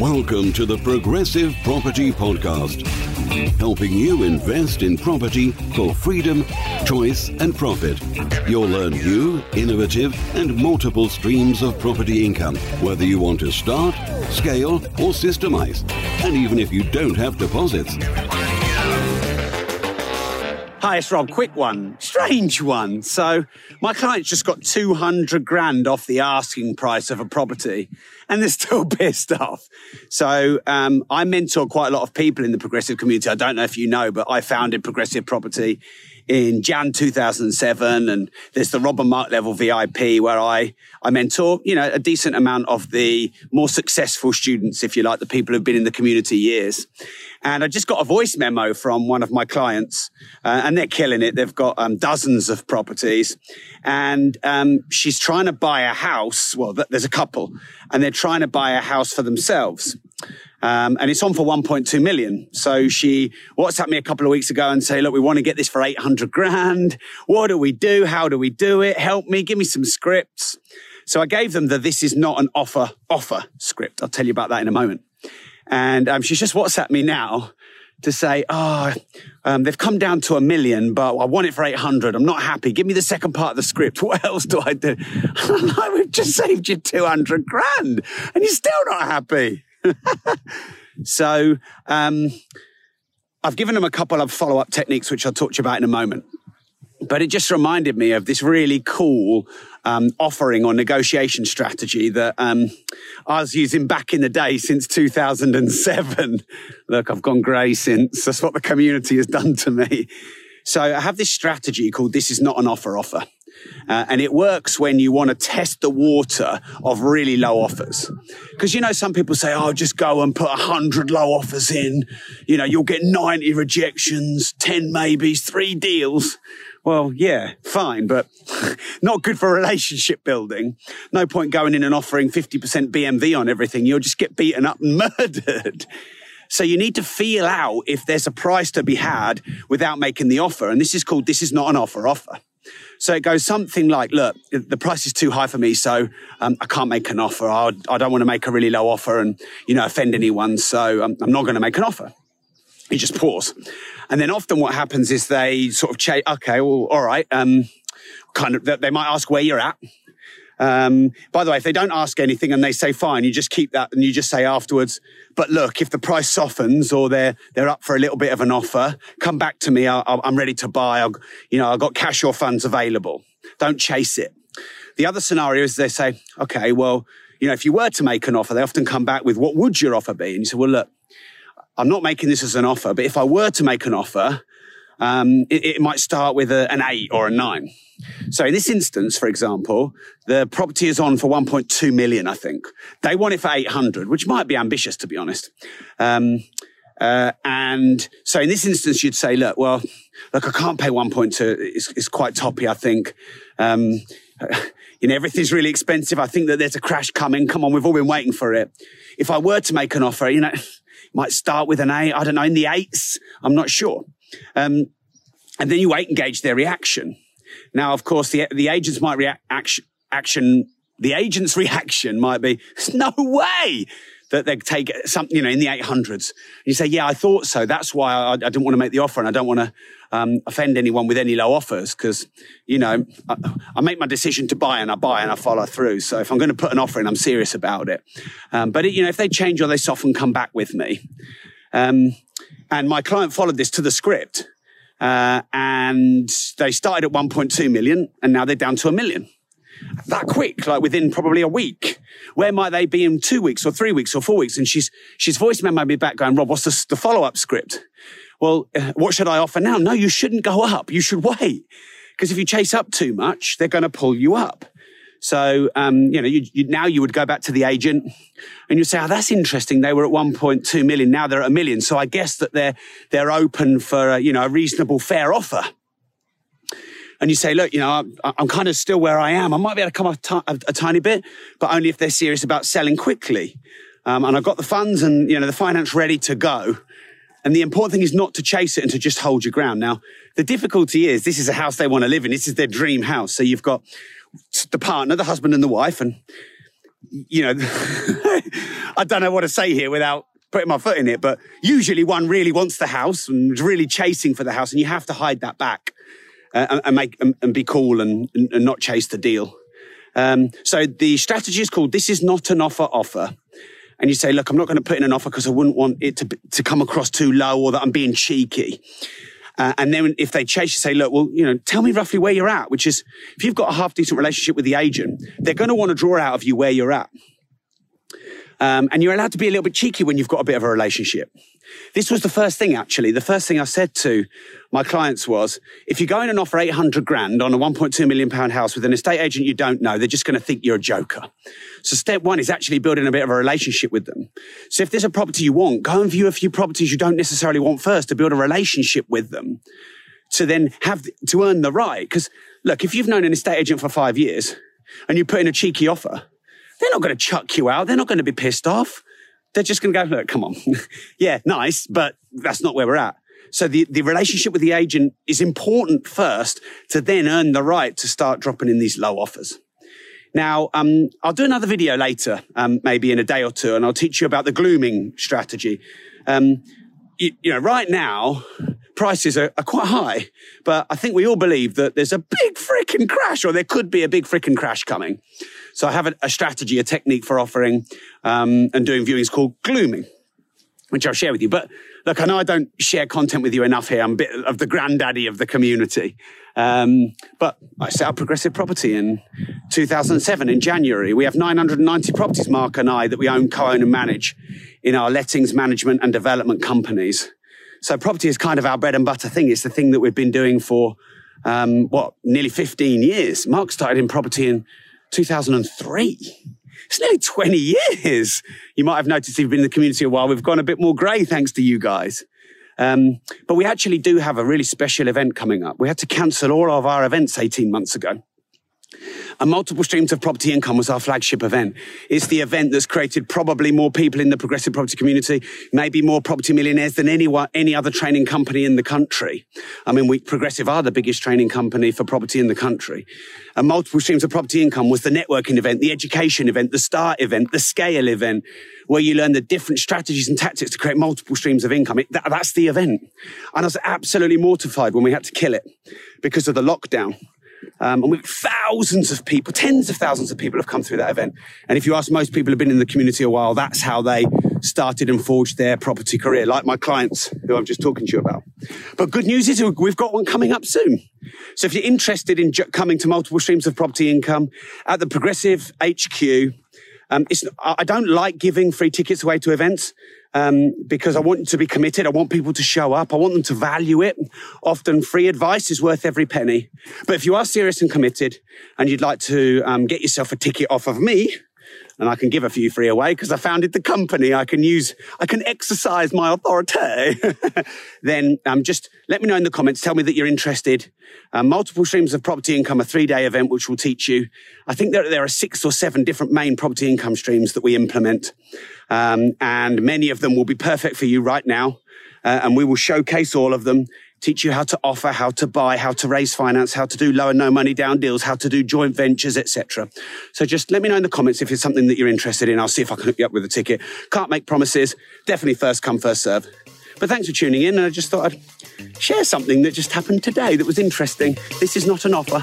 Welcome to the Progressive Property Podcast, helping you invest in property for freedom, choice, and profit. You'll learn new, innovative, and multiple streams of property income, whether you want to start, scale, or systemize, and even if you don't have deposits. Hi, it's Rob. Quick one. Strange one. So my client's just got 200 grand off the asking price of a property and they're still pissed off. So I mentor quite a lot of people in the progressive community. I don't know if you know, but I founded Progressive Property in Jan 2007, and there's the Robin Mark level VIP where I mentor, a decent amount of the more successful students, if you like, the people who've been in the community years. And I just got a voice memo from one of my clients, and they're killing it. They've got dozens of properties, and she's trying to buy a house. Well, there's a couple, and they're trying to buy a house for themselves. And it's on for 1.2 million. So she WhatsApped me a couple of weeks ago and say, look, we want to get this for 800 grand. What do we do? How do we do it? Help me. Give me some scripts. So I gave them the this is not an offer script. I'll tell you about that in a moment. And she's just WhatsApped me now to say, they've come down to 1 million, but I want it for 800. I'm not happy. Give me the second part of the script. What else do I do? I we've just saved you 200 grand and you're still not happy. So I've given them a couple of follow-up techniques, which I'll talk to you about in a moment. But it just reminded me of this really cool offering or negotiation strategy that I was using back in the day since 2007. Look, I've gone grey since. That's what the community has done to me. So I have this strategy called This Is Not an Offer. And it works when you want to test the water of really low offers. Because, some people say, just go and put 100 low offers in. You'll get 90 rejections, 10 maybes, 3 deals. Well, yeah, fine, but not good for relationship building. No point going in and offering 50% BMV on everything. You'll just get beaten up and murdered. So you need to feel out if there's a price to be had without making the offer. And this is called This Is Not an Offer. So it goes something like, look, the price is too high for me, so I can't make an offer. I don't want to make a really low offer and, offend anyone, so I'm not going to make an offer. You just pause. And then often what happens is they sort of change, okay, well, all right, they might ask where you're at. By the way, if they don't ask anything and they say, fine, you just keep that and you just say afterwards, but look, if the price softens or they're up for a little bit of an offer, come back to me. I'm ready to buy. I've got cash or funds available. Don't chase it. The other scenario is they say, okay, well, if you were to make an offer, they often come back with, what would your offer be? And you say, well, look, I'm not making this as an offer, but if I were to make an offer, it might start with an 8 or a 9. So in this instance, for example, the property is on for 1.2 million, I think. They want it for 800, which might be ambitious, to be honest. And so in this instance, you'd say, look, I can't pay 1.2. It's quite toppy, I think. Everything's really expensive. I think that there's a crash coming. Come on, we've all been waiting for it. If I were to make an offer, it might start with an 8. I don't know, in the 8s. I'm not sure. And then you wait and gauge their reaction. Now, of course, the agent's reaction might be, there's no way that they take something, in the 800s. You say, yeah, I thought so. That's why I didn't want to make the offer, and I don't want to offend anyone with any low offers because, I make my decision to buy and I follow through. So if I'm going to put an offer in, I'm serious about it. But if they change or they soften, come back with me. And my client followed this to the script. And they started at 1.2 million and now they're down to 1 million. That quick, within probably a week. Where might they be in 2 weeks or 3 weeks or 4 weeks? And she's voice memoed me back going, Rob, what's the follow-up script? Well, what should I offer now? No, you shouldn't go up. You should wait. Because if you chase up too much, they're going to pull you up. So, now you would go back to the agent and you say, that's interesting. They were at 1.2 million. Now they're at 1 million. So I guess that they're open for, a reasonable, fair offer. And you say, look, I'm kind of still where I am. I might be able to come up a tiny bit, but only if they're serious about selling quickly. And I've got the funds and, the finance ready to go. And the important thing is not to chase it and to just hold your ground. Now, the difficulty is this is a house they want to live in. This is their dream house. So you've got the partner, the husband and the wife, and you know, I don't know what to say here without putting my foot in it, but usually one really wants the house and is really chasing for the house, and you have to hide that back and be cool and not chase the deal. So the strategy is called "This is not an offer." And you say, look, I'm not going to put in an offer because I wouldn't want it to come across too low or that I'm being cheeky. And then if they chase you, say, look, well, you know, tell me roughly where you're at, which is if you've got a half-decent relationship with the agent, they're going to want to draw out of you where you're at. And you're allowed to be a little bit cheeky when you've got a bit of a relationship. This was the first thing, actually. The first thing I said to my clients was, if you go in and offer 800 grand on a £1.2 million house with an estate agent you don't know, they're just going to think you're a joker. So step one is actually building a bit of a relationship with them. So if there's a property you want, go and view a few properties you don't necessarily want first to build a relationship with them, to then have to earn the right. Because look, if you've known an estate agent for 5 years and you put in a cheeky offer, they're not going to chuck you out. They're not going to be pissed off. They're just going to go, look, come on. Yeah, nice, but that's not where we're at. So the relationship with the agent is important first to then earn the right to start dropping in these low offers. Now, I'll do another video later, maybe in a day or two, and I'll teach you about the glooming strategy. You know, right now, prices are quite high, but I think we all believe that there's a big freaking crash, or there could be a big freaking crash coming. So I have a strategy, a technique for offering and doing viewings called glooming, which I'll share with you. But look, I know I don't share content with you enough here. I'm a bit of the granddaddy of the community. But I set up Progressive Property in 2007 in January. We have 990 properties, Mark and I, that we own, co-own and manage in our lettings, management and development companies. So property is kind of our bread and butter thing. It's the thing that we've been doing for, nearly 15 years. Mark started in property in 2003. It's nearly 20 years. You might have noticed we've been in the community a while. We've gone a bit more grey thanks to you guys. But we actually do have a really special event coming up. We had to cancel all of our events 18 months ago. And Multiple Streams of Property Income was our flagship event. It's the event that's created probably more people in the Progressive Property community, maybe more property millionaires than any other training company in the country. I mean, Progressive are the biggest training company for property in the country. And Multiple Streams of Property Income was the networking event, the education event, the start event, the scale event, where you learn the different strategies and tactics to create multiple streams of income. That's the event. And I was absolutely mortified when we had to kill it because of the lockdown. And with thousands of people, tens of thousands of people have come through that event. And if you ask most people who've been in the community a while, that's how they started and forged their property career, like my clients who I'm just talking to you about. But good news is we've got one coming up soon. So if you're interested in coming to Multiple Streams of Property Income at the Progressive HQ, I don't like giving free tickets away to events because I want to be committed. I want people to show up. I want them to value it. Often free advice is worth every penny. But if you are serious and committed and you'd like to get yourself a ticket off of me, and I can give a few free away because I founded the company, I can exercise my authority, then just let me know in the comments. Tell me that you're interested. Multiple Streams of Property Income, a 3-day event, which will teach you. I think there are 6 or 7 different main property income streams that we implement. And many of them will be perfect for you right now. And we will showcase all of them. Teach you how to offer, how to buy, how to raise finance, how to do low and no money down deals, how to do joint ventures, etc. So just let me know in the comments if it's something that you're interested in. I'll see if I can hook you up with a ticket. Can't make promises. Definitely first come, first serve. But thanks for tuning in. And I just thought I'd share something that just happened today that was interesting. This is not an offer.